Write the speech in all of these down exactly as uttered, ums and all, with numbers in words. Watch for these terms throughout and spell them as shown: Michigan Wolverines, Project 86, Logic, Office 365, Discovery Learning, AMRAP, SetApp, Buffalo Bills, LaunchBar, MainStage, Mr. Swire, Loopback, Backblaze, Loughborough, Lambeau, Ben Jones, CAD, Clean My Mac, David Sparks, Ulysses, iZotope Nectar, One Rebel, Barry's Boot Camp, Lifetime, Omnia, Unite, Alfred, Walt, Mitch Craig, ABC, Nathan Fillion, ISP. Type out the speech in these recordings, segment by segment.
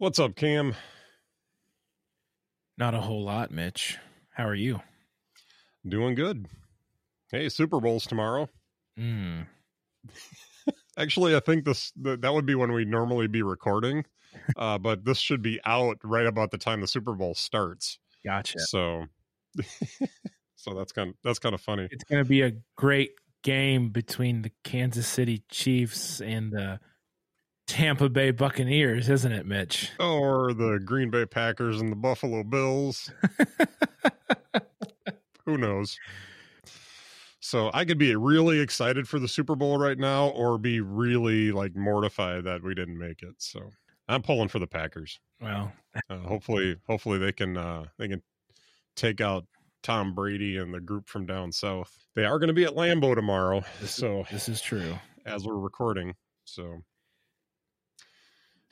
What's up, Cam? Not a whole lot, Mitch. How are you? Doing good. Hey, Super Bowl's tomorrow. Mm. Actually, I think this th- that would be when we normally be recording, uh, but this should be out right about the time the Super Bowl starts. Gotcha. So, so that's kind of, that's kind of funny. It's going to be a great game between the Kansas City Chiefs and the Tampa Bay Buccaneers, isn't it, Mitch? Or the Green Bay Packers and the Buffalo Bills. Who knows? So I could be really excited for the Super Bowl right now or be really like mortified that we didn't make it. So I'm pulling for the Packers. Well, uh, hopefully, hopefully they can, uh, they can take out Tom Brady and the group from down south. They are going to be at Lambeau tomorrow. This, so this is true as we're recording. So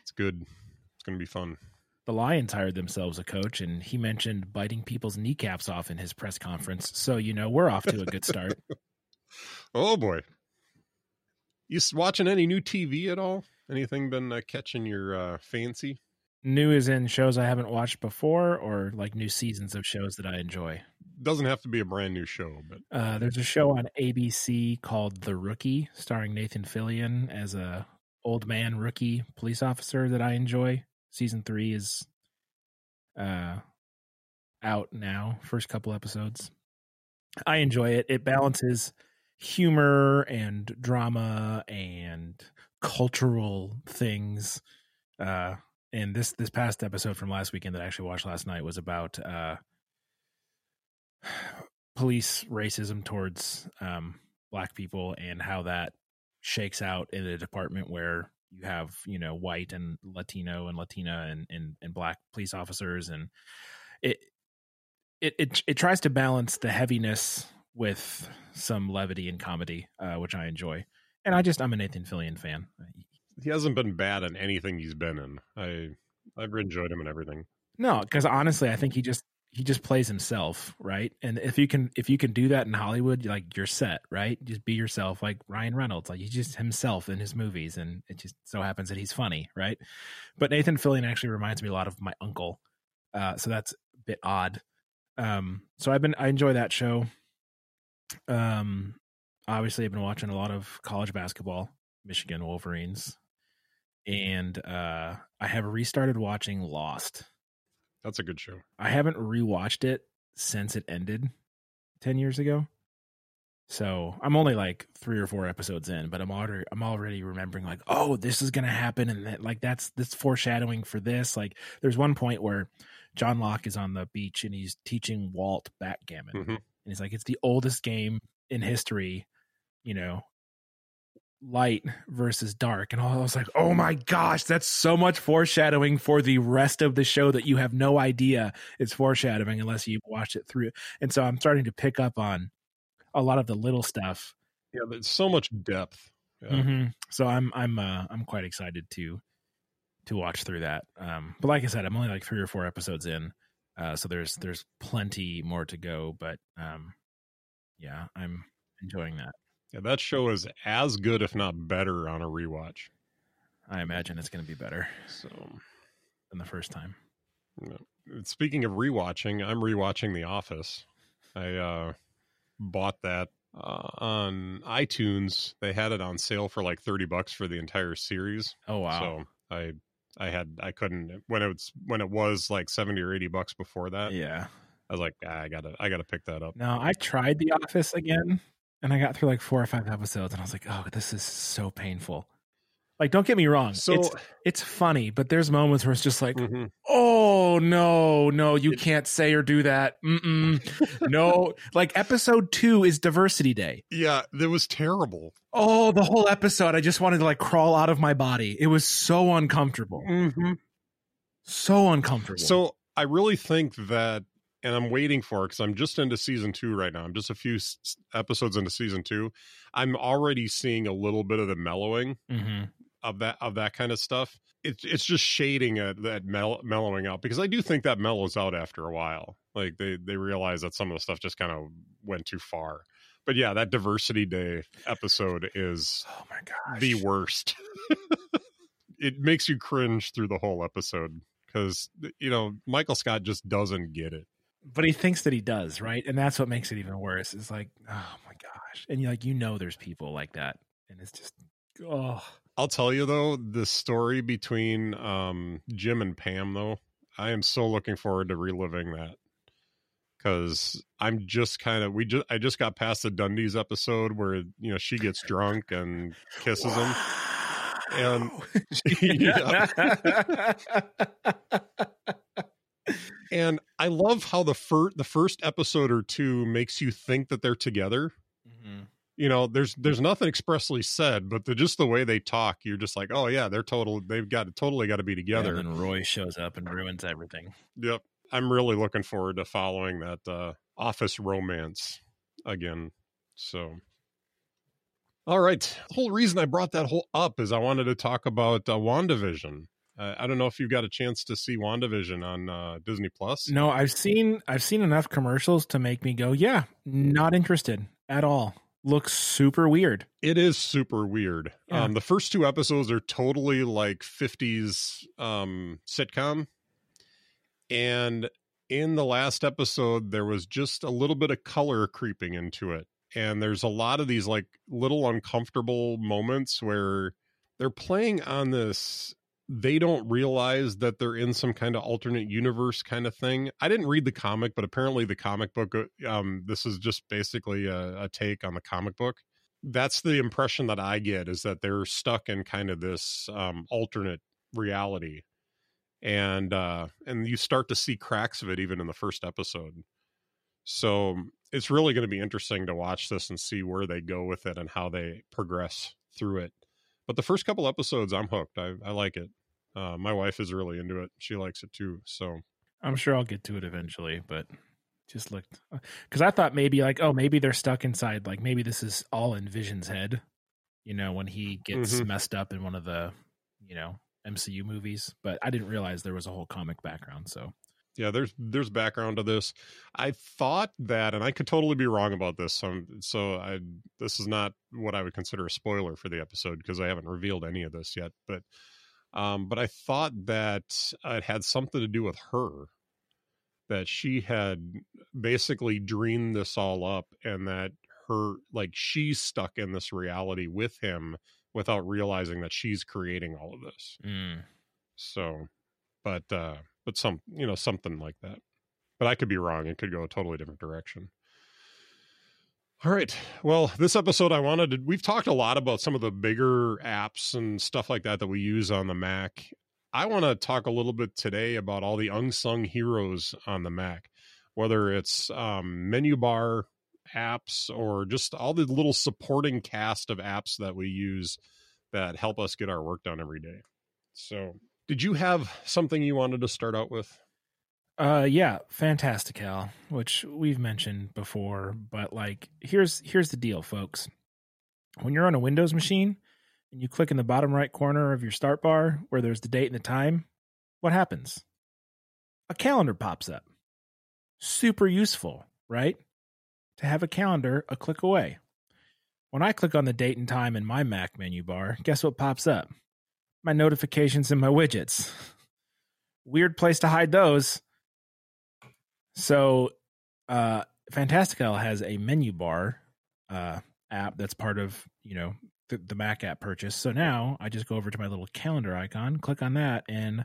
it's good. It's going to be fun. The Lions hired themselves a coach, and he mentioned biting people's kneecaps off in his press conference. So, you know, we're off to a good start. Oh, boy. You watching any new T V at all? Anything been uh, catching your uh, fancy? New is in shows I haven't watched before, or like new seasons of shows that I enjoy. Doesn't have to be a brand new show, but uh, there's a show on A B C called The Rookie, starring Nathan Fillion as a old man rookie police officer that I enjoy. Season three is uh, out now, first couple episodes. I enjoy it. It balances humor and drama and cultural things. Uh, and this this past episode from last weekend that I actually watched last night was about uh, police racism towards um, black people and how that shakes out in a department where you have, you know, white and Latino and Latina and, and, and black police officers. And it, it, it, it tries to balance the heaviness with some levity and comedy, uh, which I enjoy. And I just, I'm a Nathan Fillion fan. He hasn't been bad in anything he's been in. I, I've enjoyed him in everything. No, because honestly, I think he just, he just plays himself. Right. And if you can, if you can do that in Hollywood, like you're set, right. Just be yourself. Like Ryan Reynolds, like he's just himself in his movies. And it just so happens that he's funny. Right. But Nathan Fillion actually reminds me a lot of my uncle. Uh, so that's a bit odd. Um, so I've been, I enjoy that show. Um, obviously I've been watching a lot of college basketball, Michigan Wolverines. And, uh, I have restarted watching Lost. That's a good show. I haven't rewatched it since it ended ten years ago. So I'm only like three or four episodes in, but I'm already, I'm already remembering like, oh, this is going to happen. And that, like, that's this foreshadowing for this. Like there's one point where John Locke is on the beach and he's teaching Walt backgammon. Mm-hmm. And he's like, it's the oldest game in history, you know, light versus dark. And all I was like, oh my gosh, that's so much foreshadowing for the rest of the show that you have no idea it's foreshadowing unless you watch it through. And so I'm starting to pick up on a lot of the little stuff. Yeah, there's so much depth. Yeah. Mm-hmm. So I'm I'm uh, I'm quite excited to to watch through that. Um, but like I said, I'm only like three or four episodes in, uh, so there's there's plenty more to go. But um, yeah, I'm enjoying that. Yeah, that show is as good, if not better, on a rewatch. I imagine it's going to be better so than the first time. No. Speaking of rewatching, I'm rewatching The Office. I uh, bought that uh, on iTunes. They had it on sale for like thirty bucks for the entire series. Oh wow! So I, I had, I couldn't when it was when it was like seventy or eighty bucks before that. Yeah, I was like, ah, I gotta, I gotta pick that up. No, I tried The Office again. And I got through like four or five episodes and I was like, oh, this is so painful. Like, don't get me wrong. So, it's, it's funny, but there's moments where it's just like, mm-hmm. oh, no, no, you can't say or do that. Mm-mm. No, like episode two is Diversity Day. Yeah, that was terrible. Oh, the whole episode. I just wanted to like crawl out of my body. It was so uncomfortable. Mm-hmm. So uncomfortable. So I really think that. And I'm waiting for it because I'm just into season two right now. I'm just a few s- episodes into season two. I'm already seeing a little bit of the mellowing mm-hmm. of that of that kind of stuff. It's it's just shading at that mel- mellowing out because I do think that mellows out after a while. Like they they realize that some of the stuff just kind of went too far. But yeah, that Diversity Day episode is oh my gosh. The worst. it makes you cringe through the whole episode because, you know, Michael Scott just doesn't get it. But he thinks that he does, right? And that's what makes it even worse. It's like, oh my gosh. And you like, you know, there's people like that. And it's just, oh. I'll tell you, though, the story between um, Jim and Pam, though, I am so looking forward to reliving that. Because I'm just kind of, we just, I just got past the Dundies episode where, you know, she gets drunk and kisses him. And she, yeah. And I love how the fir- the first episode or two makes you think that they're together. Mm-hmm. You know, there's there's nothing expressly said, but the, just the way they talk, you're just like, oh yeah, they're total. They've got to, totally got to be together. And then Roy shows up and ruins everything. Yep, I'm really looking forward to following that uh, office romance again. So, all right, the whole reason I brought that whole up is I wanted to talk about uh, WandaVision. I don't know if you've got a chance to see WandaVision on uh, Disney Plus. No, I've seen I've seen enough commercials to make me go, yeah, not interested at all. Looks super weird. It is super weird. Yeah. Um, the first two episodes are totally like fifties um, sitcom. And in the last episode, there was just a little bit of color creeping into it. And there's a lot of these like little uncomfortable moments where they're playing on this... they don't realize that they're in some kind of alternate universe kind of thing. I didn't read the comic, but apparently the comic book, um, this is just basically a, a take on the comic book. That's the impression that I get, is that they're stuck in kind of this um, alternate reality. And, uh, and you start to see cracks of it even in the first episode. So it's really going to be interesting to watch this and see where they go with it and how they progress through it. But the first couple episodes, I'm hooked. I, I like it. Uh, my wife is really into it. She likes it too. So I'm sure I'll get to it eventually, but just looked, because I thought maybe like, oh, maybe they're stuck inside. Like maybe this is all in Vision's head, you know, when he gets mm-hmm. messed up in one of the, you know, M C U movies. But I didn't realize there was a whole comic background. So yeah, there's there's background to this. I thought that, and I could totally be wrong about this. So, so I this is not what I would consider a spoiler for the episode because I haven't revealed any of this yet. But, um, but I thought that it had something to do with her, that she had basically dreamed this all up, and that her like she's stuck in this reality with him without realizing that she's creating all of this. Mm. So, but. uh But some, you know, something like that. But I could be wrong. It could go a totally different direction. All right. Well, this episode I wanted to, we've talked a lot about some of the bigger apps and stuff like that that we use on the Mac. I want to talk a little bit today about all the unsung heroes on the Mac, whether it's um, menu bar apps or just all the little supporting cast of apps that we use that help us get our work done every day. So... did you have something you wanted to start out with? Uh, yeah, Fantastical, which we've mentioned before, but like, here's here's the deal, folks. When you're on a Windows machine and you click in the bottom right corner of your start bar where there's the date and the time, what happens? A calendar pops up. Super useful, right? To have a calendar a click away. When I click on the date and time in my Mac menu bar, guess what pops up? My notifications and my widgets. Weird place to hide those. So uh, Fantastical has a menu bar uh, app that's part of, you know, th- the Mac app purchase. So now I just go over to my little calendar icon, click on that, and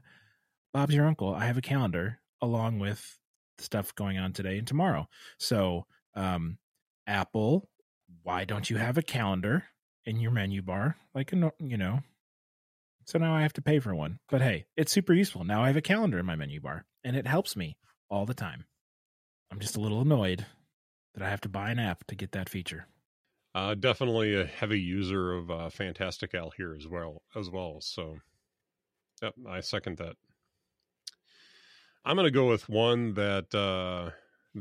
Bob's your uncle. I have a calendar along with stuff going on today and tomorrow. So um, Apple, why don't you have a calendar in your menu bar? Like, a, you know, so now I have to pay for one. But hey, it's super useful. Now I have a calendar in my menu bar, and it helps me all the time. I'm just a little annoyed that I have to buy an app to get that feature. Uh, definitely a heavy user of uh, Fantastical here as well. As well, so yep, I second that. I'm going to go with one that uh,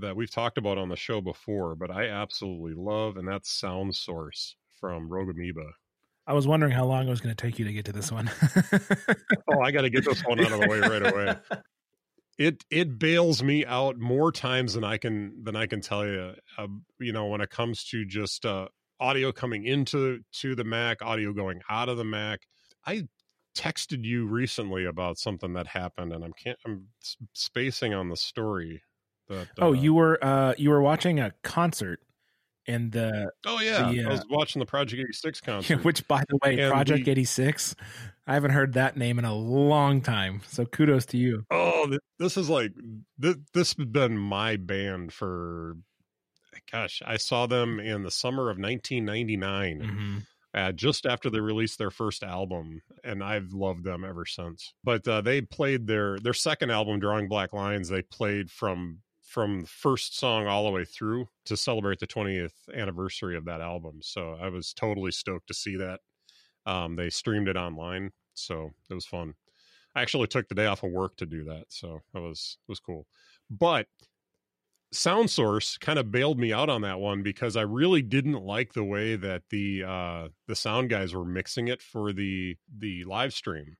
that we've talked about on the show before, but I absolutely love, and that's SoundSource from Rogue Amoeba. I was wondering how long it was going to take you to get to this one. Oh, I got to get this one out of the way right away. It it bails me out more times than I can than I can tell you. Uh, you know, when it comes to just uh, audio coming into to the Mac, audio going out of the Mac, I texted you recently about something that happened, and I'm can't I'm spacing on the story. That, uh, oh, you were uh, you were watching a concert, and the oh yeah, the, uh, I was watching the Project eighty-six concert. Which, by the way, and Project the, eighty-six, I haven't heard that name in a long time. So kudos to you. Oh, this is like this, this has been my band for. Gosh, I saw them in the summer of nineteen ninety-nine, mm-hmm. uh, just after they released their first album, and I've loved them ever since. But uh, they played their their second album, Drawing Black Lines. They played from from the first song all the way through to celebrate the twentieth anniversary of that album. So I was totally stoked to see that. Um, they streamed it online, so it was fun. I actually took the day off of work to do that, so it was it was cool. But SoundSource kind of bailed me out on that one because I really didn't like the way that the uh, the sound guys were mixing it for the the live stream,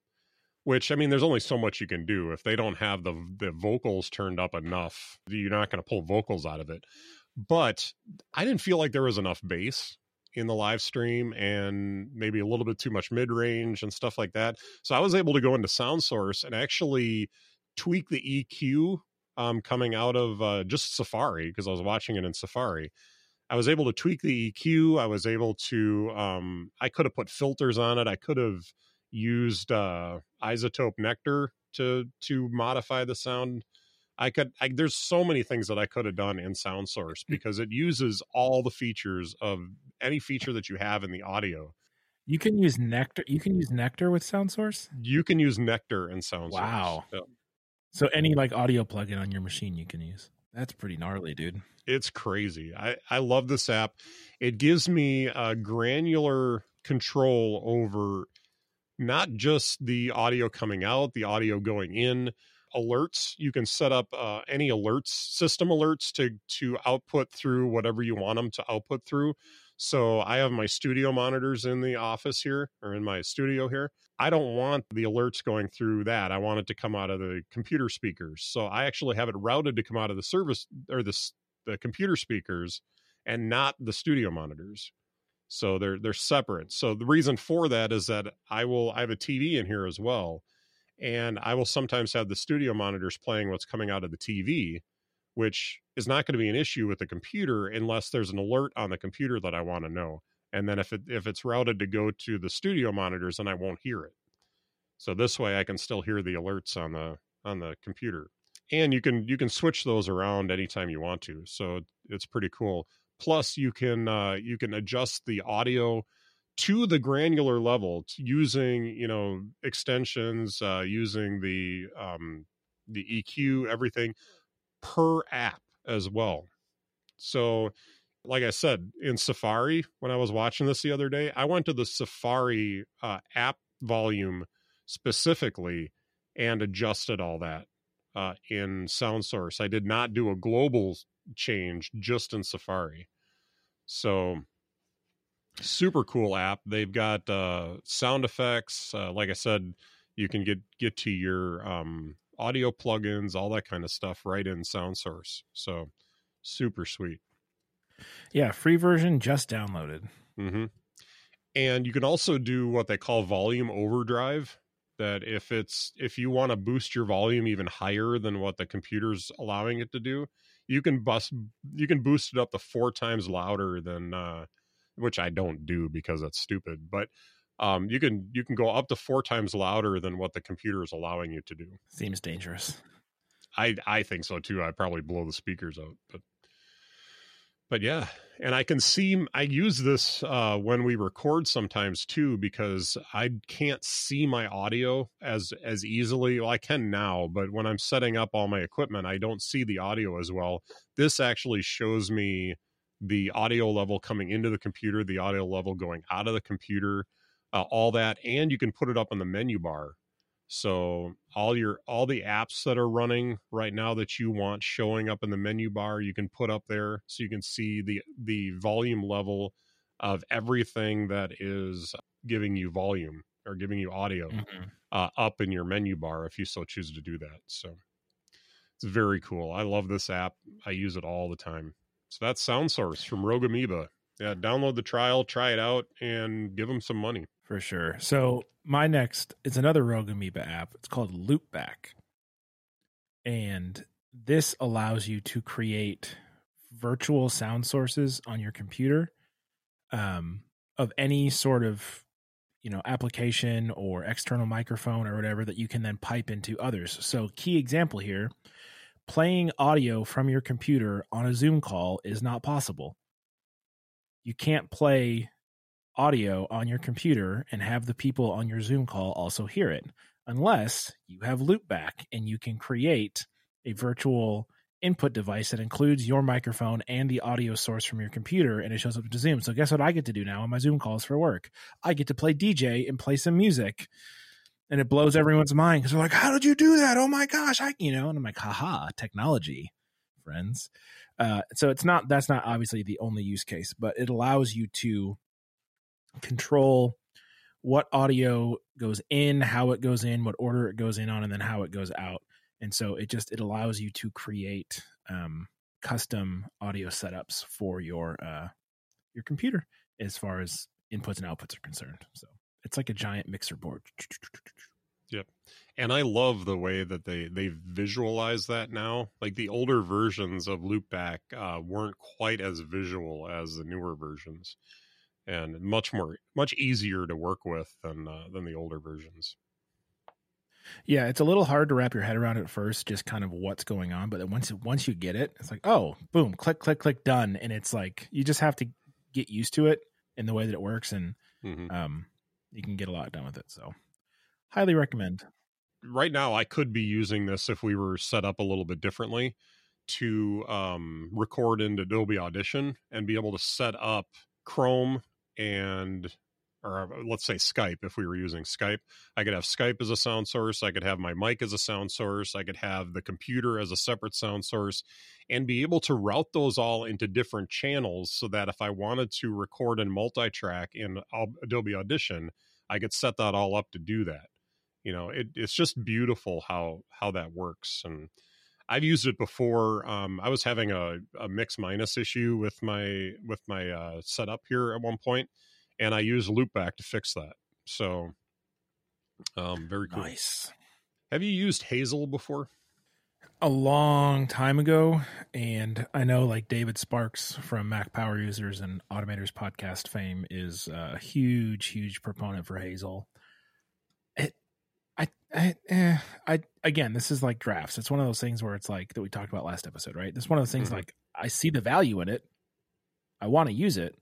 which, I mean, there's only so much you can do. If they don't have the the vocals turned up enough, you're not going to pull vocals out of it. But I didn't feel like there was enough bass in the live stream and maybe a little bit too much mid-range and stuff like that. So I was able to go into SoundSource and actually tweak the E Q Um, coming out of uh, just Safari, because I was watching it in Safari. I was able to tweak the E Q. I was able to, um, I could have put filters on it. I could have used uh, iZotope Nectar to to modify the sound. I could, I, there's so many things that I could have done in SoundSource because it uses all the features of any feature that you have in the audio. You can use Nectar. You can use Nectar with SoundSource? You can use Nectar in SoundSource. Wow. Yeah. So any like audio plugin on your machine you can use. That's pretty gnarly, dude. It's crazy. I, I love this app. It gives me a granular control over not just the audio coming out, the audio going in, alerts. You can set up uh, any alerts, system alerts to to output through whatever you want them to output through. So I have my studio monitors in the office here, or in my studio here. I don't want the alerts going through that. I want it to come out of the computer speakers. So I actually have it routed to come out of the service or the the computer speakers and not the studio monitors. So they're they're separate. So the reason for that is that I will I have a T V in here as well, and I will sometimes have the studio monitors playing what's coming out of the T V, which is not going to be an issue with the computer unless there's an alert on the computer that I want to know. And then if it, if it's routed to go to the studio monitors, then I won't hear it. So this way I can still hear the alerts on the, on the computer, and you can, you can switch those around anytime you want to. So it's pretty cool. Plus you can, uh, you can adjust the audio to the granular level using, you know, extensions, uh, using the, um, the E Q, everything, per app as well. So like I said, in Safari, when I was watching this the other day, I went to the Safari uh, app volume specifically and adjusted all that uh, in SoundSource. I did not do a global change, just in Safari. So super cool app. They've got uh, sound effects. Uh, like I said, you can get, get to your um, audio plugins, all that kind of stuff right in SoundSource. So super sweet. Yeah, free version just downloaded. Mm-hmm. And you can also do what they call volume overdrive. That if it's if you want to boost your volume even higher than what the computer's allowing it to do, you can bust you can boost it up to four times louder than, uh, which I don't do because that's stupid. But um, you can you can go up to four times louder than what the computer is allowing you to do. Seems dangerous. I I think so too. I'd probably blow the speakers out, but. But yeah, and I can see, I use this uh, when we record sometimes too, because I can't see my audio as as easily. Well, I can now, but when I'm setting up all my equipment, I don't see the audio as well. This actually shows me the audio level coming into the computer, the audio level going out of the computer, uh, all that. And you can put it up on the menu bar. So all your all the apps that are running right now that you want showing up in the menu bar, you can put up there so you can see the the volume level of everything that is giving you volume or giving you audio mm-hmm. uh, up in your menu bar if you so choose to do that. So it's very cool. I love this app. I use it all the time. So that's SoundSource from Rogue Amoeba. yeah, download the trial, try it out, and give them some money. For sure. So my next is another Rogue Amoeba app. It's called Loopback. And this allows you to create virtual sound sources on your computer um, of any sort of, you know, application or external microphone or whatever that you can then pipe into others. So key example here, playing audio from your computer on a Zoom call is not possible. You can't play audio on your computer and have the people on your Zoom call also hear it unless you have Loopback and you can create a virtual input device that includes your microphone and the audio source from your computer, and it shows up to Zoom. So guess what I get to do now on my Zoom calls for work? I get to play D J and play some music, and it blows everyone's mind because they're like, how did you do that? Oh my gosh. I, you know, and I'm like, haha, technology, friends. Uh, so it's not, that's not obviously the only use case, but it allows you to control what audio goes in, how it goes in, what order it goes in on, and then how it goes out. And so it just, it allows you to create um, custom audio setups for your uh, your computer as far as inputs and outputs are concerned. So it's like a giant mixer board. Yep. And I love the way that they, they visualize that now. Like the older versions of Loopback uh, weren't quite as visual as the newer versions, and much more, much easier to work with than uh, than the older versions. Yeah, it's a little hard to wrap your head around at first, just kind of what's going on. But then once once you get it, it's like, oh, boom, click, click, click, done. And it's like you just have to get used to it and the way that it works, and mm-hmm. um, you can get a lot done with it. So highly recommend. Right now, I could be using this if we were set up a little bit differently to um, record into Adobe Audition and be able to set up Chrome and, or let's say Skype, if we were using Skype. I could have Skype as a sound source. I could have my mic as a sound source. I could have the computer as a separate sound source and be able to route those all into different channels so that if I wanted to record and multi-track in Adobe Audition, I could set that all up to do that. You know, it, it's just beautiful how, how that works. And I've used it before. Um, I was having a, a mix minus issue with my, with my uh, setup here at one point. And I use Loopback to fix that. So um, very cool. Nice. Have you used Hazel before? A long time ago. And I know like David Sparks from Mac Power Users and Automators Podcast fame is a huge, huge proponent for Hazel. It, I, I, eh, I, again, this is like Drafts. It's one of those things where it's like that we talked about last episode, right? It's one of those things mm-hmm. like I see the value in it. I want to use it.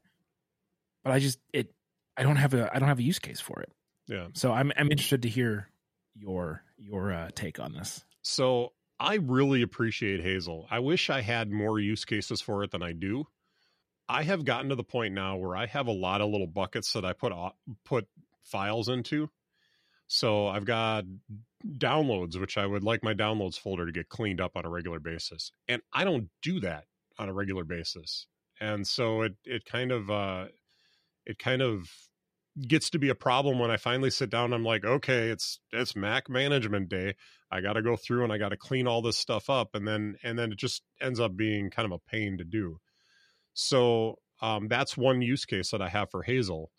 But I just it I don't have a I don't have a use case for it. Yeah. So I'm I'm interested to hear your your uh, take on this. So I really appreciate Hazel. I wish I had more use cases for it than I do. I have gotten to the point now where I have a lot of little buckets that I put put files into. So I've got downloads, which I would like my downloads folder to get cleaned up on a regular basis, and I don't do that on a regular basis. And so it it kind of uh, it kind of gets to be a problem when I finally sit down. I'm like, okay, it's, it's Mac management day. I got to go through and I got to clean all this stuff up. And then, and then it just ends up being kind of a pain to do. So um, that's one use case that I have for Hazel.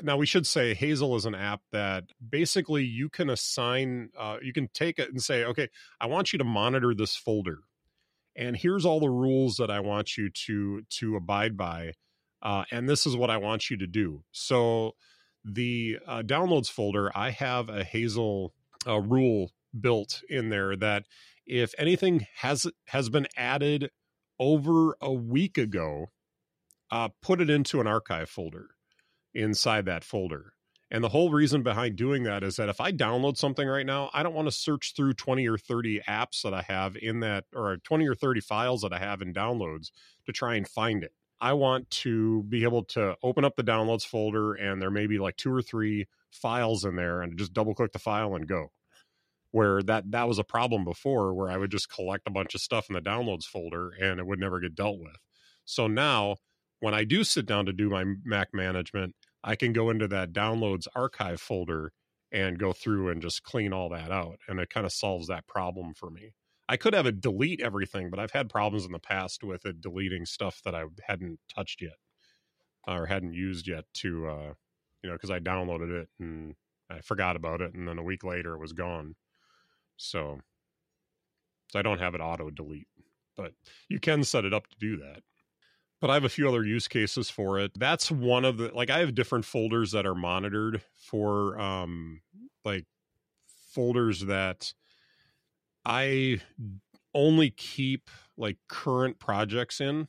Now we should say Hazel is an app that basically you can assign, uh, you can take it and say, okay, I want you to monitor this folder. And here's all the rules that I want you to, to abide by. Uh, and this is what I want you to do. So the uh, downloads folder, I have a Hazel uh, rule built in there that if anything has has been added over a week ago, uh, put it into an archive folder inside that folder. And the whole reason behind doing that is that if I download something right now, I don't want to search through twenty or thirty apps that I have in that, or twenty or thirty files that I have in downloads to try and find it. I want to be able to open up the downloads folder and there may be like two or three files in there and just double click the file and go. Where that, that was a problem before where I would just collect a bunch of stuff in the downloads folder and it would never get dealt with. So now when I do sit down to do my Mac management, I can go into that downloads archive folder and go through and just clean all that out. And it kind of solves that problem for me. I could have it delete everything, but I've had problems in the past with it deleting stuff that I hadn't touched yet. or hadn't used yet to, uh, you know, because I downloaded it and I forgot about it. And then a week later it was gone. So, so I don't have it auto delete, but you can set it up to do that. But I have a few other use cases for it. That's one of the, like I have different folders that are monitored for um, like folders that I only keep like current projects in.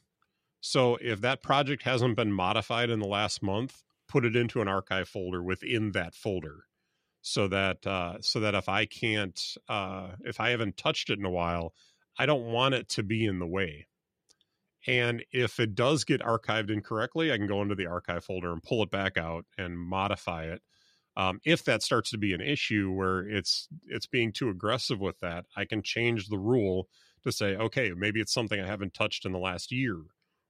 So if that project hasn't been modified in the last month, put it into an archive folder within that folder. So that uh, so that if I can't, uh, if I haven't touched it in a while, I don't want it to be in the way. And if it does get archived incorrectly, I can go into the archive folder and pull it back out and modify it. Um, if that starts to be an issue where it's it's being too aggressive with that, I can change the rule to say, okay, maybe it's something I haven't touched in the last year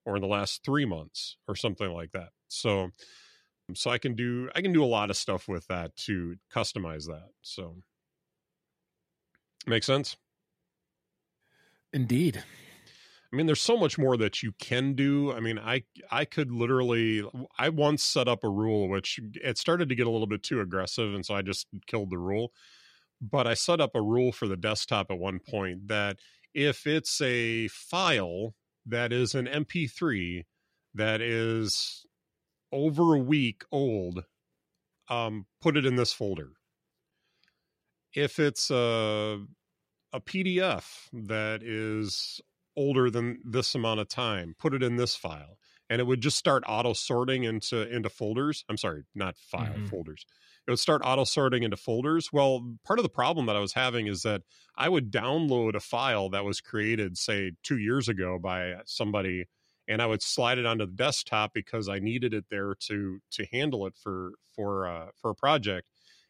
or in the last three months or something like that. So, so I can do I can do a lot of stuff with that to customize that. So, make sense? Indeed. I mean, there's so much more that you can do. I mean, I I could literally, I once set up a rule, which it started to get a little bit too aggressive, and so I just killed the rule. But I set up a rule for the desktop at one point that if it's a file that is an M P three that is over a week old, um, put it in this folder. If it's a, a P D F that is older than this amount of time, put it in this file. And it would just start auto sorting into, into folders. I'm sorry, not file mm-hmm. folders. It would start auto sorting into folders. Well, part of the problem that I was having is that I would download a file that was created, say, two years ago by somebody, and I would slide it onto the desktop because I needed it there to, to handle it for, for, uh, for a project.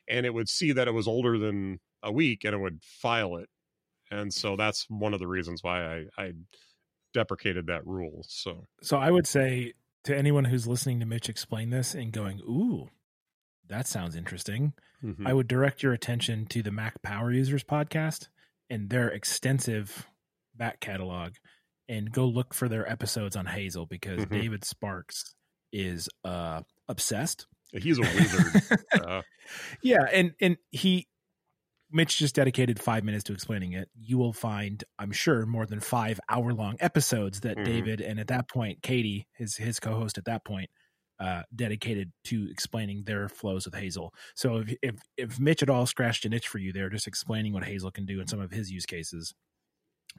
And it would see that it was older than a week and it would file it. And so that's one of the reasons why I, I deprecated that rule. So so I would say to anyone who's listening to Mitch explain this and going, ooh, that sounds interesting. Mm-hmm. I would direct your attention to the Mac Power Users podcast and their extensive back catalog, and go look for their episodes on Hazel, because mm-hmm. David Sparks is uh, obsessed. He's a wizard. uh. Yeah, and and he... Mitch just dedicated five minutes to explaining it. You will find, I'm sure, more than five hour-long episodes that mm-hmm. David and at that point, Katie, his his co-host at that point, uh, dedicated to explaining their flows with Hazel. So if, if if Mitch at all scratched an itch for you there, just explaining what Hazel can do in some of his use cases,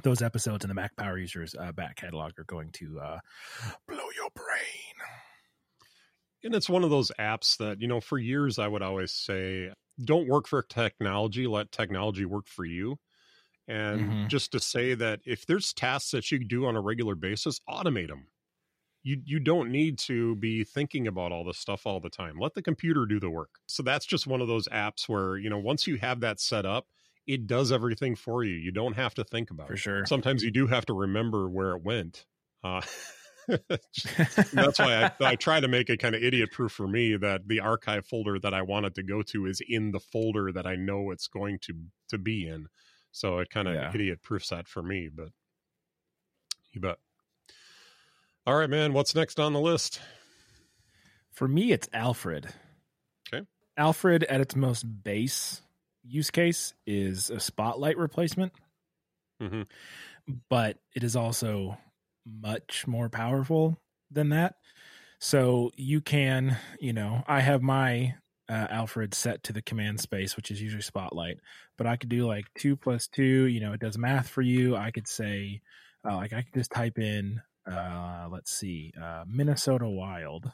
those episodes in the Mac Power Users uh, back catalog are going to uh, blow your brain. And it's one of those apps that, you know, for years I would always say, don't work for technology, let technology work for you. And mm-hmm. just to say that if there's tasks that you do on a regular basis, automate them. You you don't need to be thinking about all this stuff all the time. Let the computer do the work. So that's just one of those apps where, you know, once you have that set up, it does everything for you. You don't have to think about it. For sure. Sometimes you do have to remember where it went. Uh, that's why I, I try to make it kind of idiot proof for me that the archive folder that I want it to go to is in the folder that I know it's going to to be in. So it kind of yeah. idiot proofs that for me, but you bet. All right, man, what's next on the list? For me, it's Alfred. Okay. Alfred at its most base use case is a spotlight replacement, mm-hmm. but it is also much more powerful than that. So you can, you know, I have my uh, Alfred set to the command space, which is usually spotlight, but I could do like two plus two, you know, it does math for you. I could say, uh, like I could just type in, uh, let's see, uh, Minnesota Wild.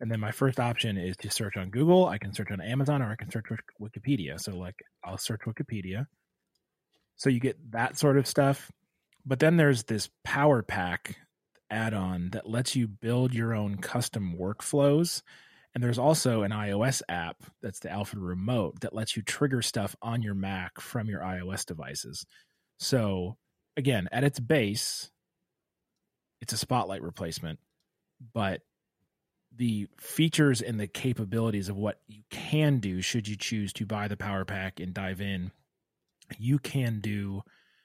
And then my first option is to search on Google. I can search on Amazon, or I can search Wikipedia. So like I'll search Wikipedia. So you get that sort of stuff. But then there's this Power Pack add-on that lets you build your own custom workflows. And there's also an iOS app that's the Alfred Remote that lets you trigger stuff on your Mac from your iOS devices. So again, at its base, it's a spotlight replacement, but the features and the capabilities of what you can do should you choose to buy the Power Pack and dive in, you can do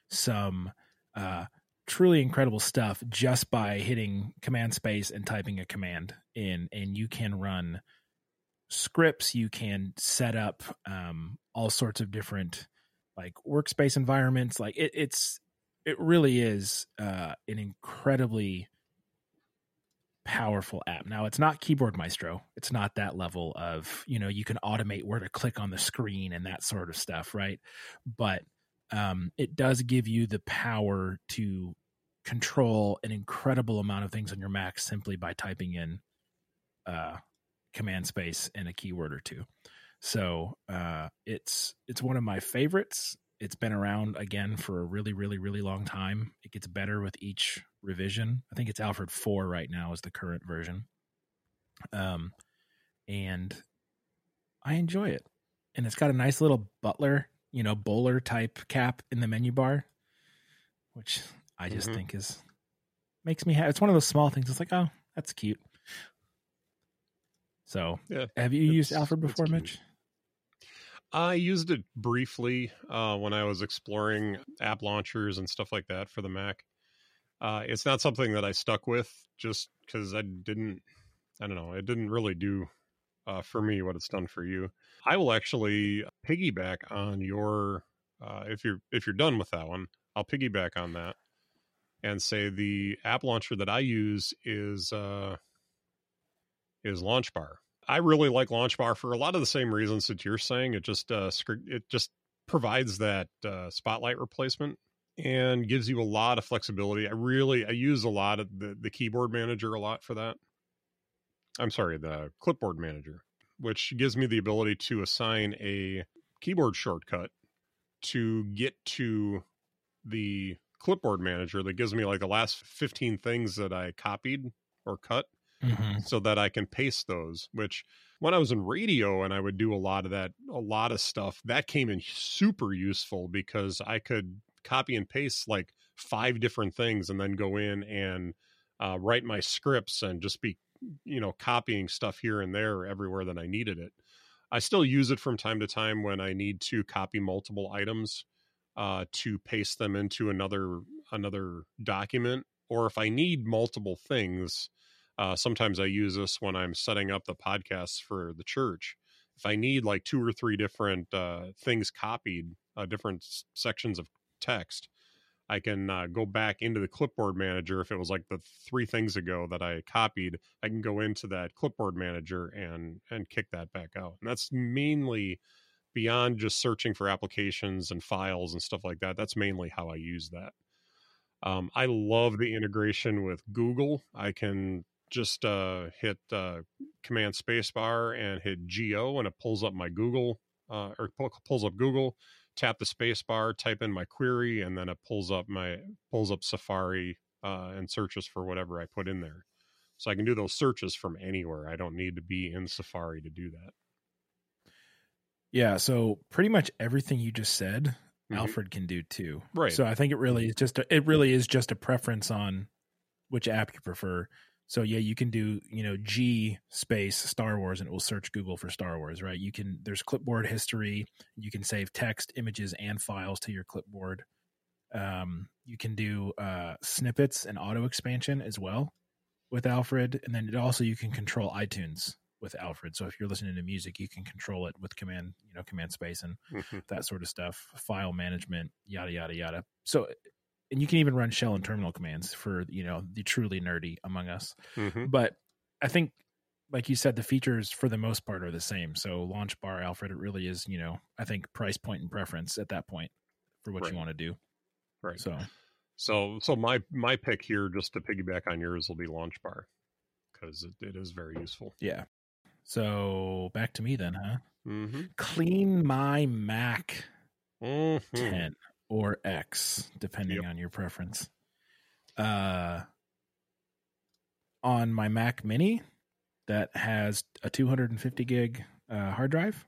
some... Uh, truly incredible stuff just by hitting command space and typing a command in, and you can run scripts. You can set up um, all sorts of different like workspace environments. Like it, it's, it really is uh, an incredibly powerful app. Now, it's not Keyboard Maestro. It's not that level of, you know, you can automate where to click on the screen and that sort of stuff, right? But um, it does give you the power to control an incredible amount of things on your Mac simply by typing in uh, command space and a keyword or two. So uh, it's it's one of my favorites. It's been around, again, for a really, really, really long time. It gets better with each revision. I think it's Alfred four right now is the current version. Um, and I enjoy it. And it's got a nice little butler, you know, bowler type cap in the menu bar, which I just mm-hmm. think is, makes me happy. It's one of those small things. It's like, oh, that's cute. So yeah, have you used Alfred before, Mitch? I used it briefly uh, when I was exploring app launchers and stuff like that for the Mac. Uh, it's not something that I stuck with just because I didn't, I don't know, it didn't really do uh, for me what it's done for you. I will actually piggyback on your, uh, if you're if you're done with that one, I'll piggyback on that and say the app launcher that I use is uh, is LaunchBar. I really like LaunchBar for a lot of the same reasons that you're saying. It just uh, it just provides that uh, spotlight replacement and gives you a lot of flexibility. I really I use a lot of the, the keyboard manager a lot for that. I'm sorry, the clipboard manager, which gives me the ability to assign a keyboard shortcut to get to the clipboard manager that gives me like the last fifteen things that I copied or cut. Mm-hmm. So that I can paste those, which when I was in radio and I would do a lot of that, a lot of stuff that came in super useful because I could copy and paste like five different things and then go in and uh, write my scripts and just be, you know, copying stuff here and there everywhere that I needed it. I still use it from time to time when I need to copy multiple items uh, to paste them into another, another document, or if I need multiple things. Uh, sometimes I use this when I'm setting up the podcasts for the church. If I need like two or three different uh, things copied, uh, different s- sections of text, I can uh, go back into the clipboard manager. If it was like the three things ago that I copied, I can go into that clipboard manager and and kick that back out. And that's mainly beyond just searching for applications and files and stuff like that. That's mainly how I use that. Um, I love the integration with Google. I can just uh, hit uh, command spacebar and hit G O and it pulls up my Google uh, or pulls up Google, tap the spacebar, type in my query, and then it pulls up my pulls up Safari uh, and searches for whatever I put in there. So I can do those searches from anywhere. I don't need to be in Safari to do that. Yeah. So pretty much everything you just said, mm-hmm. Alfred can do too. Right. So I think it really is just, a, it really is just a preference on which app you prefer. So yeah, you can do, you know, G space Star Wars and it will search Google for Star Wars, right? You can, there's clipboard history. You can save text, images, and files to your clipboard. Um, you can do uh, snippets and auto expansion as well with Alfred. And then it also, you can control iTunes with Alfred. So if you're listening to music, you can control it with command, you know, command space and mm-hmm. that sort of stuff, file management, yada, yada, yada. So and you can even run shell and terminal commands for, you know, the truly nerdy among us. Mm-hmm. But I think, like you said, the features for the most part are the same. So LaunchBar, Alfred, it really is, you know, I think price point and preference at that point for what right. you want to do. Right. So, so, so my, my pick here, just to piggyback on yours, will be LaunchBar because it, it is very useful. Yeah. So back to me then, huh? Mm-hmm. Clean My Mac mm-hmm. ten. Or X, depending yep. on your preference. Uh, on my Mac Mini that has a two hundred fifty gig uh, hard drive,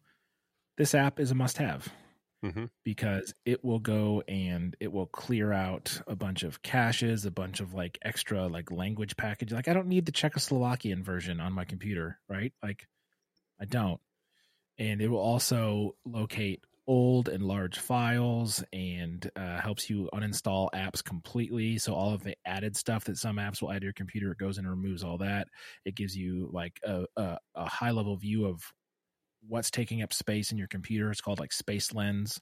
this app is a must-have mm-hmm. because it will go and it will clear out a bunch of caches, a bunch of like extra like language packages. Like I don't need the Czechoslovakian version on my computer, right? Like I don't. And it will also locate old and large files, and uh, helps you uninstall apps completely. So all of the added stuff that some apps will add to your computer, it goes in and removes all that. It gives you like a, a, a high level view of what's taking up space in your computer. It's called like Space Lens.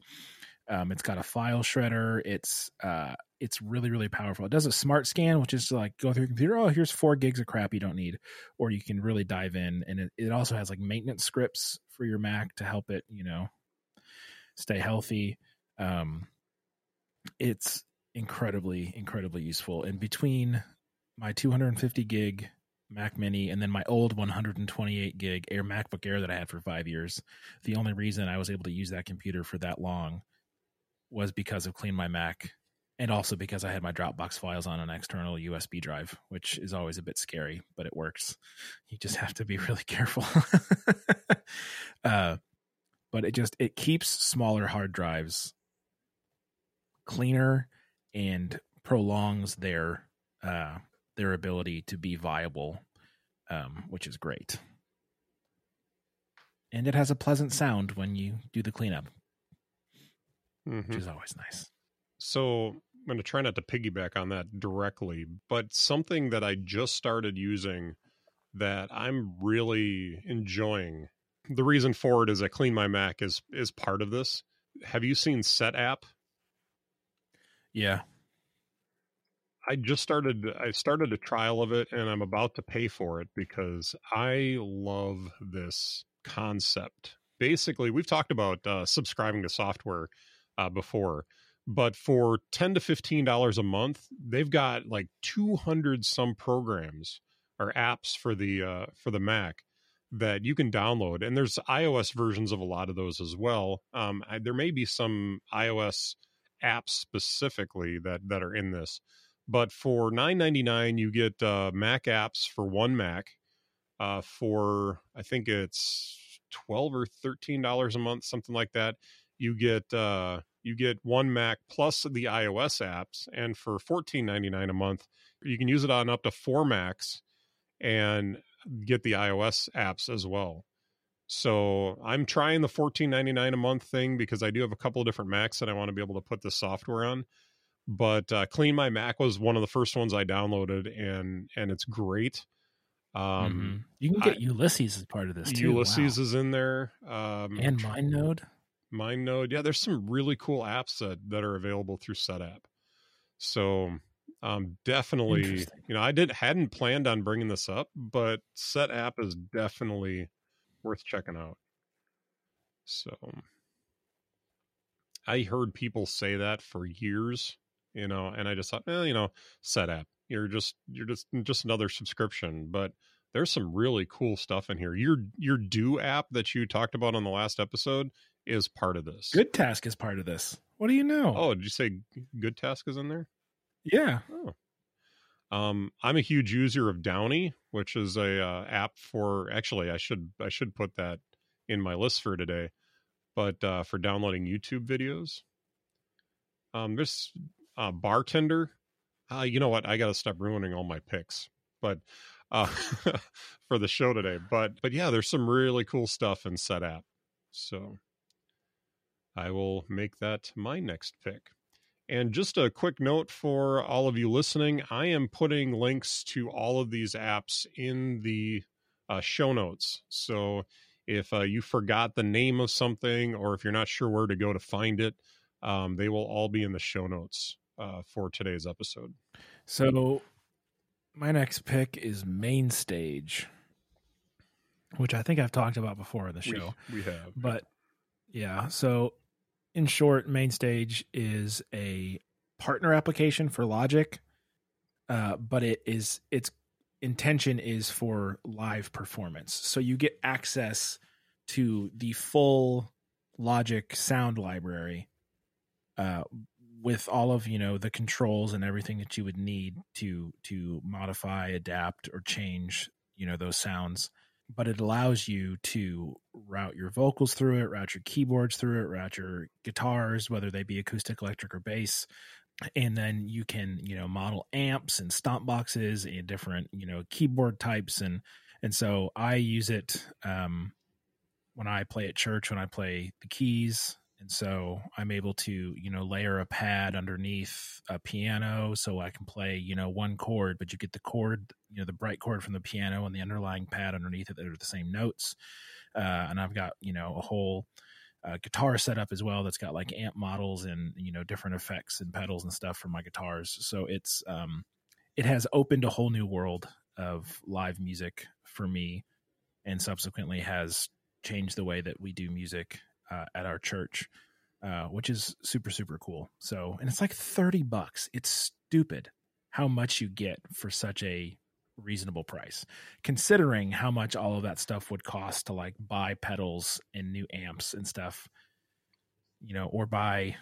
Um, it's got a file shredder. It's uh, it's really, really powerful. It does a smart scan, which is like go through your computer. Oh, here's four gigs of crap you don't need, or you can really dive in. And it, it also has like maintenance scripts for your Mac to help it, you know, stay healthy. Um, it's incredibly, incredibly useful. And between my two hundred fifty gig Mac Mini and then my old one hundred twenty-eight gig Air MacBook Air that I had for five years, the only reason I was able to use that computer for that long was because of Clean My Mac, and also because I had my Dropbox files on an external U S B drive, which is always a bit scary, but it works. You just have to be really careful. uh, but it just, it keeps smaller hard drives cleaner and prolongs their, uh, their ability to be viable, um, which is great. And it has a pleasant sound when you do the cleanup, mm-hmm. which is always nice. So I'm going to try not to piggyback on that directly, but something that I just started using that I'm really enjoying, the reason for it is that Clean My Mac is, is part of this. Have you seen SetApp? Yeah. I just started, I started a trial of it, and I'm about to pay for it because I love this concept. Basically, we've talked about uh, subscribing to software uh, before, but for ten to fifteen dollars a month, they've got like two hundred some programs or apps for the, uh, for the Mac that you can download. And there's iOS versions of a lot of those as well. Um, I, there may be some iOS apps specifically that, that are in this. But for nine ninety-nine, you get uh, Mac apps for one Mac uh, for, I think it's twelve or thirteen dollars a month, something like that. You get uh, you get one Mac plus the iOS apps. And for fourteen ninety-nine a month, you can use it on up to four Macs and get the iOS apps as well. So I'm trying the fourteen ninety-nine a month thing because I do have a couple of different Macs that I want to be able to put the software on. But uh, Clean My Mac was one of the first ones I downloaded, and and it's great. Um, mm-hmm. You can get I, Ulysses as part of this, too. Ulysses wow. is in there. Um, and MindNode. MindNode. Yeah, there's some really cool apps that, that are available through SetApp. So um, definitely, you know, I did hadn't planned on bringing this up, but SetApp is definitely worth checking out. So I heard people say that for years. You know, and I just thought, eh, you know, SetApp, you're just, you're just, just another subscription, but there's some really cool stuff in here. Your, your Do app that you talked about on the last episode is part of this. Good Task is part of this. What do you know? Oh, did you say Good Task is in there? Yeah. Oh. Um, I'm a huge user of Downie, which is a uh, app for, actually, I should, I should put that in my list for today, but uh, for downloading YouTube videos. Um, this, Uh, Bartender. Uh, you know what? I got to stop ruining all my picks, but uh, for the show today. But but yeah, there's some really cool stuff in SetApp. So I will make that my next pick. And just a quick note for all of you listening, I am putting links to all of these apps in the uh, show notes. So if uh, you forgot the name of something, or if you're not sure where to go to find it, um, they will all be in the show notes Uh, for today's episode. So my next pick is MainStage, which I think I've talked about before in the show. We, we have. But yeah, so in short, MainStage is a partner application for Logic, uh, but it is its intention is for live performance. So you get access to the full Logic sound library, uh, with all of, you know, the controls and everything that you would need to to modify, adapt, or change, you know, those sounds. But it allows you to route your vocals through it, route your keyboards through it, route your guitars, whether they be acoustic, electric, or bass. And then you can, you know, model amps and stomp boxes and different, you know, keyboard types. And and so I use it um, when I play at church, when I play the keys And so I'm able to, you know, layer a pad underneath a piano so I can play, you know, one chord, but you get the chord, you know, the bright chord from the piano and the underlying pad underneath it that are the same notes. Uh, and I've got, you know, a whole uh, guitar setup as well that's got like amp models and, you know, different effects and pedals and stuff for my guitars. So it's um, it has opened a whole new world of live music for me, and subsequently has changed the way that we do music Uh, at our church, uh, which is super, super cool. So, and it's like thirty bucks. It's stupid how much you get for such a reasonable price, considering how much all of that stuff would cost to like buy pedals and new amps and stuff, you know, or buy,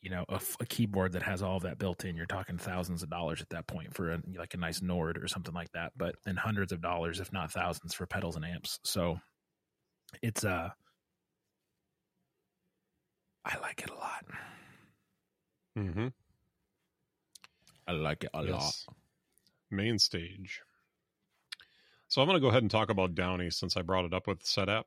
you know, a, a keyboard that has all of that built in. You're talking thousands of dollars at that point for a, like a nice Nord or something like that, but then hundreds of dollars, if not thousands, for pedals and amps. So it's a, uh, I like it a lot. Mm-hmm. I like it a yes. lot. MainStage. So I'm going to go ahead and talk about Downie since I brought it up with SetApp.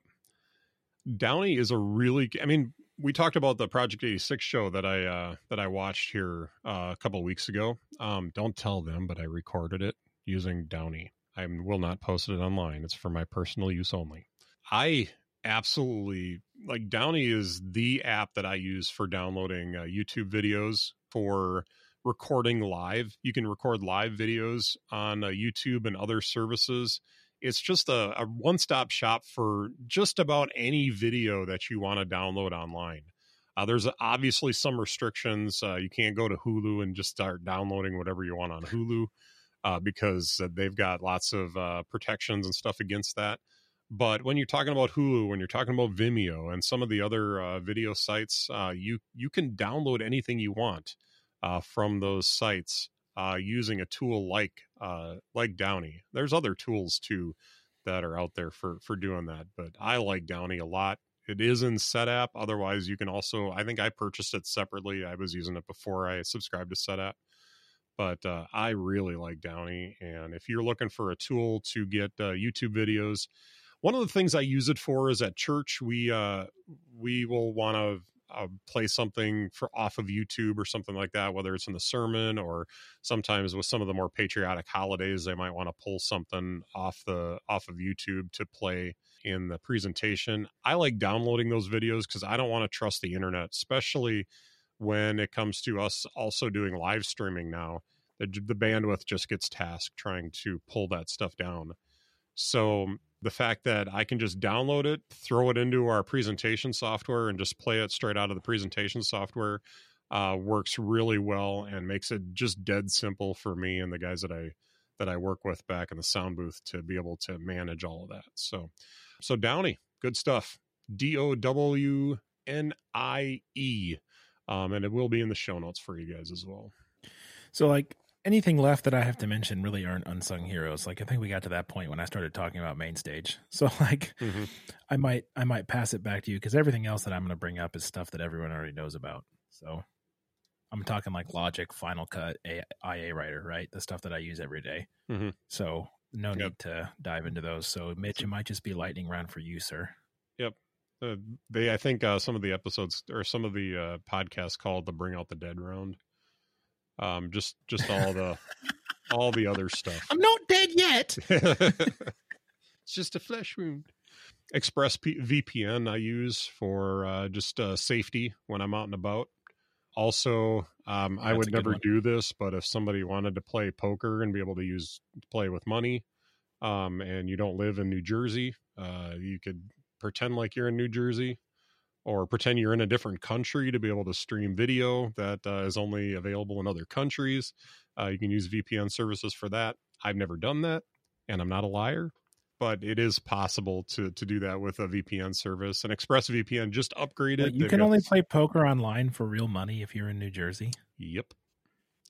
Downie is a really, I mean, we talked about the Project eighty-six show that I uh, that I watched here uh, a couple of weeks ago. Um, don't tell them, but I recorded it using Downie. I will not post it online. It's for my personal use only. I absolutely like Downie is the app that I use for downloading uh, YouTube videos, for recording live. You can record live videos on uh, YouTube and other services. It's just a, a one-stop shop for just about any video that you want to download online. Uh, there's obviously some restrictions. Uh, you can't go to Hulu and just start downloading whatever you want on Hulu uh, because they've got lots of uh, protections and stuff against that. But when you're talking about Hulu, when you're talking about Vimeo and some of the other uh, video sites, uh, you you can download anything you want uh, from those sites uh, using a tool like uh, like Downie. There's other tools, too, that are out there for, for doing that. But I like Downie a lot. It is in SetApp. Otherwise, you can also, I think I purchased it separately. I was using it before I subscribed to SetApp. But uh, I really like Downie. And if you're looking for a tool to get uh, YouTube videos, one of the things I use it for is at church, we uh, we will want to uh, play something for off of YouTube or something like that, whether it's in the sermon or sometimes with some of the more patriotic holidays, they might want to pull something off the off of YouTube to play in the presentation. I like downloading those videos because I don't want to trust the internet, especially when it comes to us also doing live streaming now. The, the bandwidth just gets tasked trying to pull that stuff down. So the fact that I can just download it, throw it into our presentation software and just play it straight out of the presentation software uh, works really well and makes it just dead simple for me and the guys that I that I work with back in the sound booth to be able to manage all of that. So so Downie, good stuff. D O W N I E. Um, and it will be in the show notes for you guys as well. So like anything left that I have to mention really aren't unsung heroes. Like I think we got to that point when I started talking about MainStage. So like mm-hmm. I might I might pass it back to you because everything else that I'm going to bring up is stuff that everyone already knows about. So I'm talking like Logic, Final Cut, I A Writer, right? The stuff that I use every day. Mm-hmm. So no yep. need to dive into those. So Mitch, it might just be lightning round for you, sir. Yep. Uh, they I think uh, some of the episodes or some of the uh, podcasts called the Bring Out the Dead round. Um, just, just all the, all the other stuff. I'm not dead yet. It's just a flesh wound. Express P- V P N I use for uh, just uh, safety when I'm out and about. Also, um, I would never do this, but if somebody wanted to play poker and be able to use play with money, um, and you don't live in New Jersey, uh, you could pretend like you're in New Jersey. Or pretend you're in a different country to be able to stream video that uh, is only available in other countries. Uh, you can use V P N services for that. I've never done that, and I'm not a liar, but it is possible to to do that with a V P N service. And ExpressVPN just upgraded. Wait, you They've can only this... play poker online for real money if you're in New Jersey? Yep.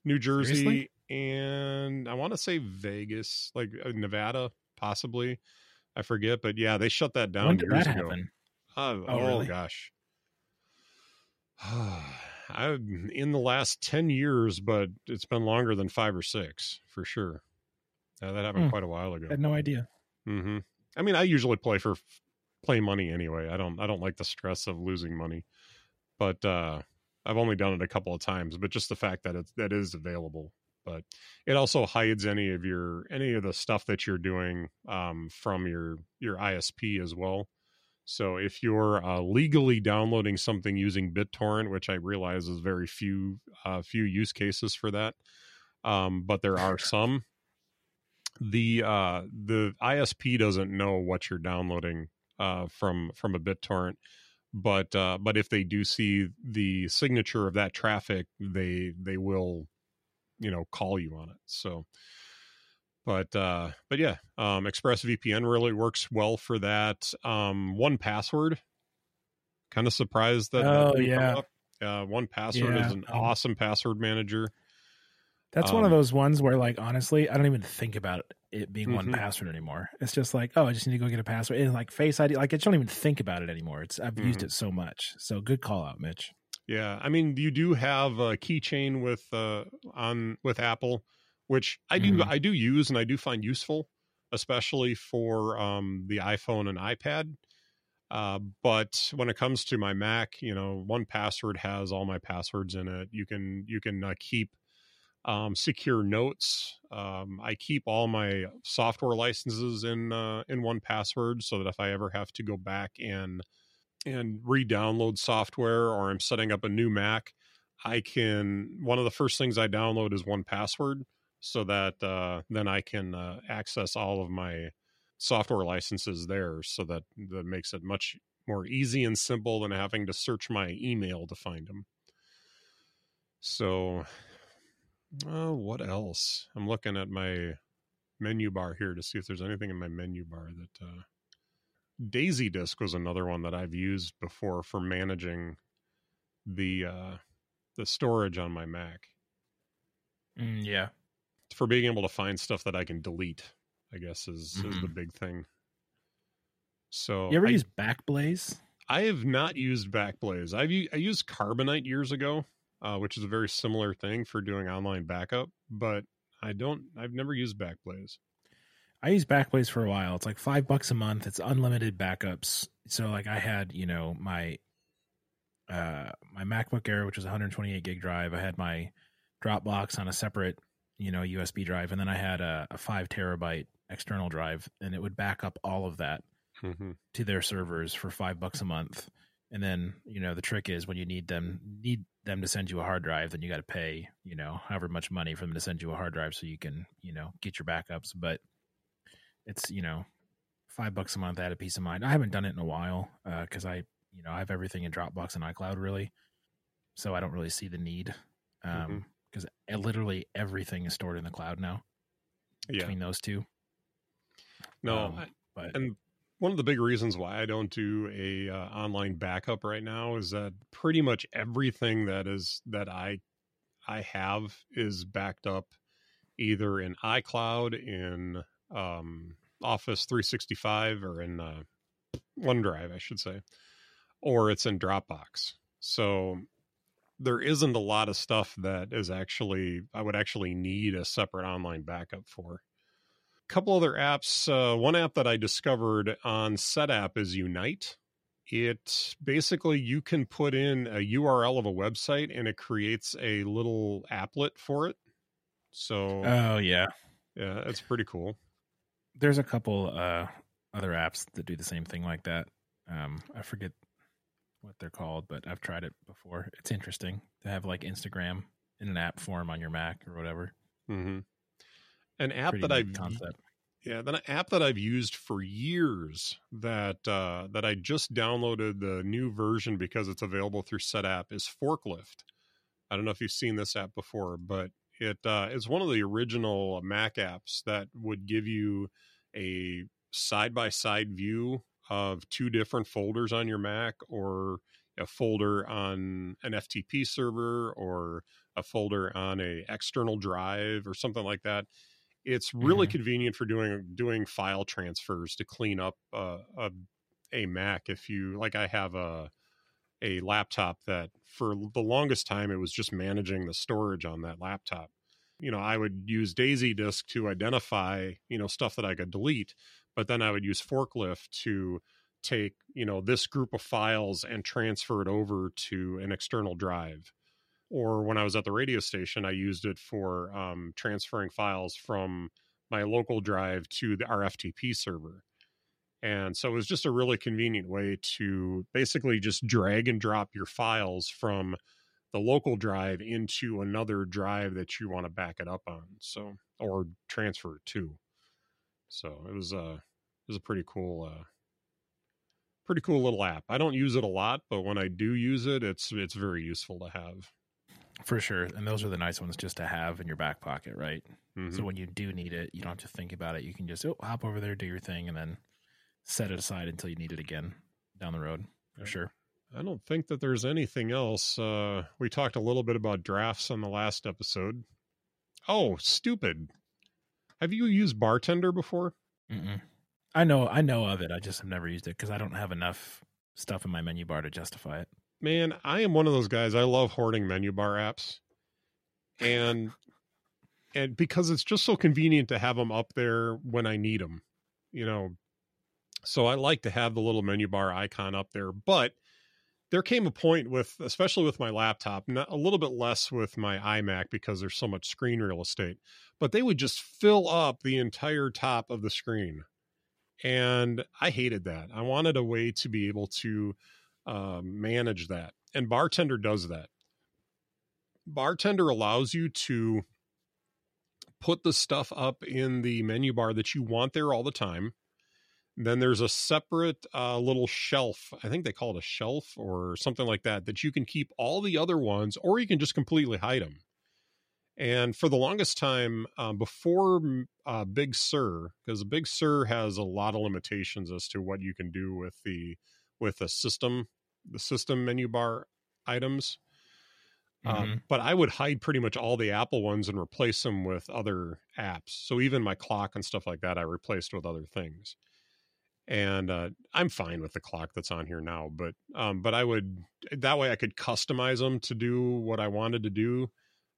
New Jersey Seriously? And I want to say Vegas, like Nevada, possibly. I forget, but yeah, they shut that down when did years that ago. Happen? Oh, oh really? Gosh. I'm in the last ten years, but it's been longer than five or six for sure. Uh, that happened hmm. quite a while ago. I had no idea. Mm-hmm. I mean, I usually play for play money anyway. I don't, I don't like the stress of losing money. but uh, I've only done it a couple of times. But just the fact that it's, that is available. But it also hides any of your any of the stuff that you're doing um, from your your I S P as well. So if you're uh, legally downloading something using BitTorrent, which I realize is very few uh, few use cases for that, um, but there are some. The uh, the I S P doesn't know what you're downloading uh, from from a BitTorrent, but uh, but if they do see the signature of that traffic, they they will, you know, call you on it. So, but, uh, but yeah, um, ExpressVPN really works well for that. Um, one Password, kind of surprised that. Oh yeah. Up. Uh, one Password yeah. is an um, awesome password manager. That's um, one of those ones where, like, honestly, I don't even think about it being mm-hmm. one Password anymore. It's just like, oh, I just need to go get a password. And like Face I D, like I don't even think about it anymore. It's, I've mm-hmm. used it so much. So good call out, Mitch. Yeah, I mean, you do have a keychain with uh, on with Apple, which I do mm-hmm. I do use and I do find useful, especially for um, the iPhone and iPad. Uh, but when it comes to my Mac, you know, one Password has all my passwords in it. You can you can uh, keep um, secure notes. Um, I keep all my software licenses in uh, in one Password, so that if I ever have to go back and and re-download software, or I'm setting up a new Mac, I can, one of the first things I download is one Password, so that uh, then I can uh, access all of my software licenses there. So that, that makes it much more easy and simple than having to search my email to find them. So uh, what else? I'm looking at my menu bar here to see if there's anything in my menu bar that... Uh, Daisy Disk was another one that I've used before for managing the uh, the storage on my Mac. Mm, yeah. For being able to find stuff that I can delete, I guess, is, mm-hmm. is the big thing. So, you ever I, use Backblaze? I have not used Backblaze. I've u- I used Carbonite years ago, uh, which is a very similar thing for doing online backup, but I don't. I've never used Backblaze. I used Backblaze for a while. It's like five bucks a month. It's unlimited backups. So like I had, you know, my uh, my MacBook Air, which was one twenty-eight gig drive. I had my Dropbox on a separate, you know, U S B drive, and then I had a, a five terabyte external drive, and it would back up all of that mm-hmm. to their servers for five bucks a month. And then, you know, the trick is when you need them need them to send you a hard drive, then you got to pay, you know, however much money for them to send you a hard drive so you can, you know, get your backups, but it's, you know, five bucks a month, add a peace of mind. I haven't done it in a while because uh, I, you know, I have everything in Dropbox and iCloud really. So I don't really see the need because um, mm-hmm. literally everything is stored in the cloud now yeah. between those two. No. Um, I, but and one of the big reasons why I don't do a uh, online backup right now is that pretty much everything that is that I I have is backed up either in iCloud, in um Office three sixty-five, or in uh, OneDrive, I should say, or it's in Dropbox. So there isn't a lot of stuff that is actually, I would actually need a separate online backup for. A couple other apps. Uh, one app that I discovered on SetApp is Unite. It basically, you can put in a U R L of a website and it creates a little applet for it. So, oh yeah. Yeah. It's pretty cool. There's a couple uh, other apps that do the same thing like that. Um, I forget what they're called, but I've tried it before. It's interesting to have like Instagram in an app form on your Mac or whatever. Mm-hmm. An app Pretty that I've concept. yeah, an app that I've used for years that uh, that I just downloaded the new version because it's available through SetApp is Forklift. I don't know if you've seen this app before, but it uh, is one of the original Mac apps that would give you a side-by-side view of two different folders on your Mac, or a folder on an F T P server, or a folder on a external drive or something like that. It's really mm-hmm. convenient for doing doing file transfers to clean up uh, a, a Mac. If you, like I have a a laptop that for the longest time, it was just managing the storage on that laptop. You know, I would use Daisy Disk to identify, you know, stuff that I could delete, but then I would use Forklift to take, you know, this group of files and transfer it over to an external drive. Or when I was at the radio station, I used it for um, transferring files from my local drive to the, our F T P server. And so it was just a really convenient way to basically just drag and drop your files from the local drive into another drive that you want to back it up on, so, or transfer it to. So it was a, it was a pretty cool, uh, pretty cool little app. I don't use it a lot, but when I do use it, it's, it's very useful to have. For sure. And those are the nice ones just to have in your back pocket, right? Mm-hmm. So when you do need it, you don't have to think about it. You can just oh, hop over there, do your thing, and then set it aside until you need it again down the road. For sure. I don't think that there's anything else. Uh, we talked a little bit about drafts on the last episode. Oh, stupid. Have you used Bartender before? Mm-mm. I know, I know of it. I just have never used it because I don't have enough stuff in my menu bar to justify it. Man, I am one of those guys. I love hoarding menu bar apps, and and because it's just so convenient to have them up there when I need them, you know. So I like to have the little menu bar icon up there. But there came a point with, especially with my laptop, not, a little bit less with my iMac because there's so much screen real estate. But they would just fill up the entire top of the screen, and I hated that. I wanted a way to be able to Uh, manage that. And Bartender does that. Bartender allows you to put the stuff up in the menu bar that you want there all the time. Then there's a separate uh, little shelf. I think they call it a shelf or something like that, that you can keep all the other ones, or you can just completely hide them. And for the longest time, uh, before uh, Big Sur, because Big Sur has a lot of limitations as to what you can do with the with a system, the system menu bar items. Mm-hmm. Uh, but I would hide pretty much all the Apple ones and replace them with other apps. So even my clock and stuff like that, I replaced with other things. And uh, I'm fine with the clock that's on here now, but um, but I would, that way I could customize them to do what I wanted to do.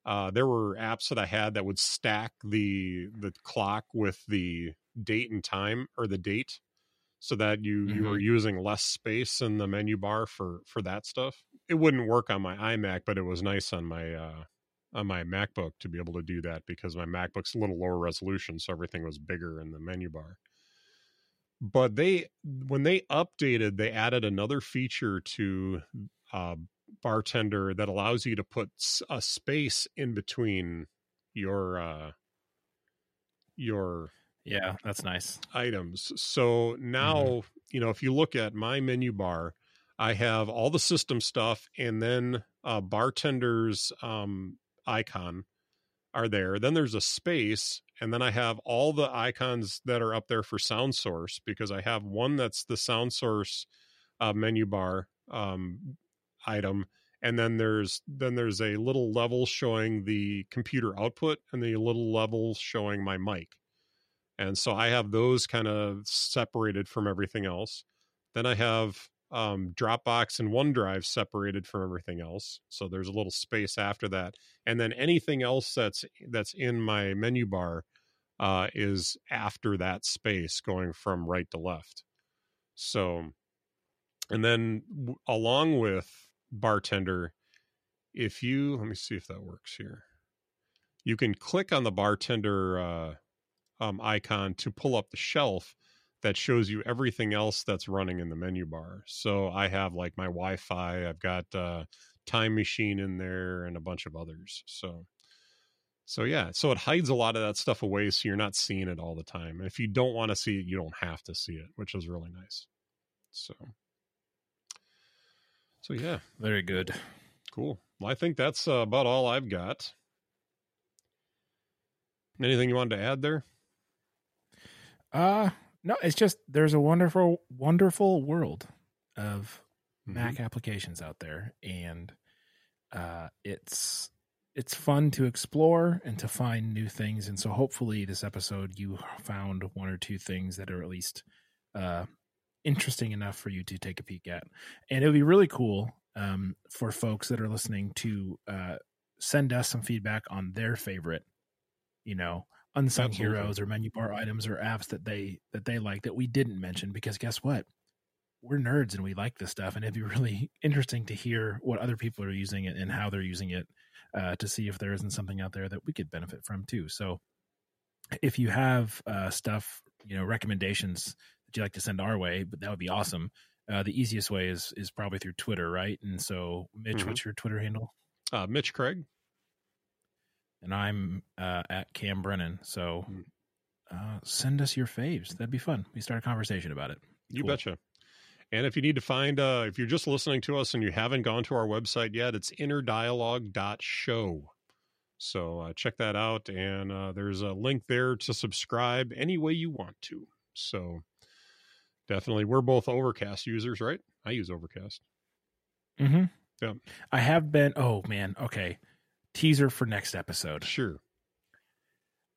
Uh, there were apps that I had that would stack the the clock with the date and time, or the date, so that you, mm-hmm. you were using less space in the menu bar for, for that stuff. It wouldn't work on my iMac, but it was nice on my uh, on my MacBook to be able to do that, because my MacBook's a little lower resolution, so everything was bigger in the menu bar. But they, when they updated, they added another feature to uh, Bartender that allows you to put a space in between your uh, your... Yeah, that's nice. Items. So now, mm-hmm. you know, if you look at my menu bar, I have all the system stuff, and then uh, Bartender's um, icon are there. Then there's a space, and then I have all the icons that are up there for SoundSource, because I have one that's the SoundSource uh, menu bar um, item, and then there's then there's a little level showing the computer output, and the little level showing my mic. And so I have those kind of separated from everything else. Then I have um, Dropbox and OneDrive separated from everything else. So there's a little space after that. And then anything else that's that's in my menu bar uh, is after that space, going from right to left. So, and then w- along with Bartender, if you, let me see if that works here. You can click on the Bartender uh Um, icon to pull up the shelf that shows you everything else that's running in the menu bar. So I have like my Wi-Fi, I've got uh, Time Machine in there, and a bunch of others. So, so yeah, so it hides a lot of that stuff away, so you're not seeing it all the time. And if you don't want to see it, you don't have to see it, which is really nice. So, so yeah, very good, cool. Well, I think that's uh, about all I've got. Anything you wanted to add there? Uh, no, it's just, there's a wonderful, wonderful world of mm-hmm. Mac applications out there. And, uh, it's, it's fun to explore and to find new things. And so hopefully this episode, you found one or two things that are at least, uh, interesting enough for you to take a peek at. And it would be really cool, um, for folks that are listening to, uh, send us some feedback on their favorite, you know, unsung Absolutely. Heroes or menu bar items or apps that they that they like that we didn't mention, because guess what? we're nerds and we like this stuff, and it'd be really interesting to hear what other people are using it and how they're using it, uh, to see if there isn't something out there that we could benefit from too. So if you have uh, stuff, you know, recommendations that you like to send our way, but that would be awesome. Uh, the easiest way is is probably through Twitter, right? And so, Mitch, mm-hmm. what's your Twitter handle? Uh, Mitch Craig. And I'm uh, at Cam Brennan. So uh, send us your faves. That'd be fun. We start a conversation about it. You cool. betcha. And if you need to find, uh, if you're just listening to us and you haven't gone to our website yet, it's inner dialogue dot show. So uh, check that out. And uh, there's a link there to subscribe any way you want to. So definitely. We're both Overcast users, right? I use Overcast. Mm-hmm. Yeah. I have been. Oh, man. Okay. Teaser for next episode. Sure.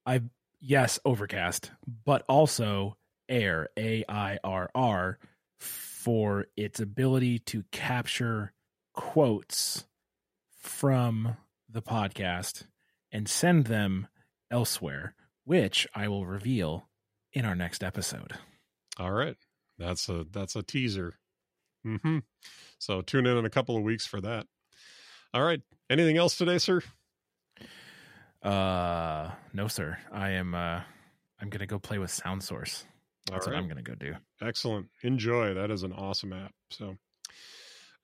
I yes, Overcast, but also Air, A I R R, for its ability to capture quotes from the podcast and send them elsewhere, which I will reveal in our next episode. All right. That's a that's a teaser. Mm-hmm. So tune in in a couple of weeks for that. All right. Anything else today, sir? Uh, no, sir. I am. Uh, I'm going to go play with SoundSource. That's right. What I'm going to go do. Excellent. Enjoy. That is an awesome app. So,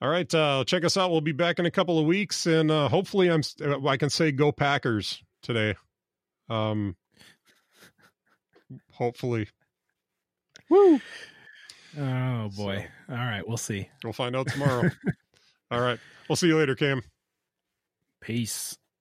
all right. Uh, check us out. We'll be back in a couple of weeks, and uh, hopefully, I'm. I can say "Go Packers" today. Um, hopefully. Woo! Oh boy! So, all right. We'll see. We'll find out tomorrow. All right. We'll see you later, Cam. Peace.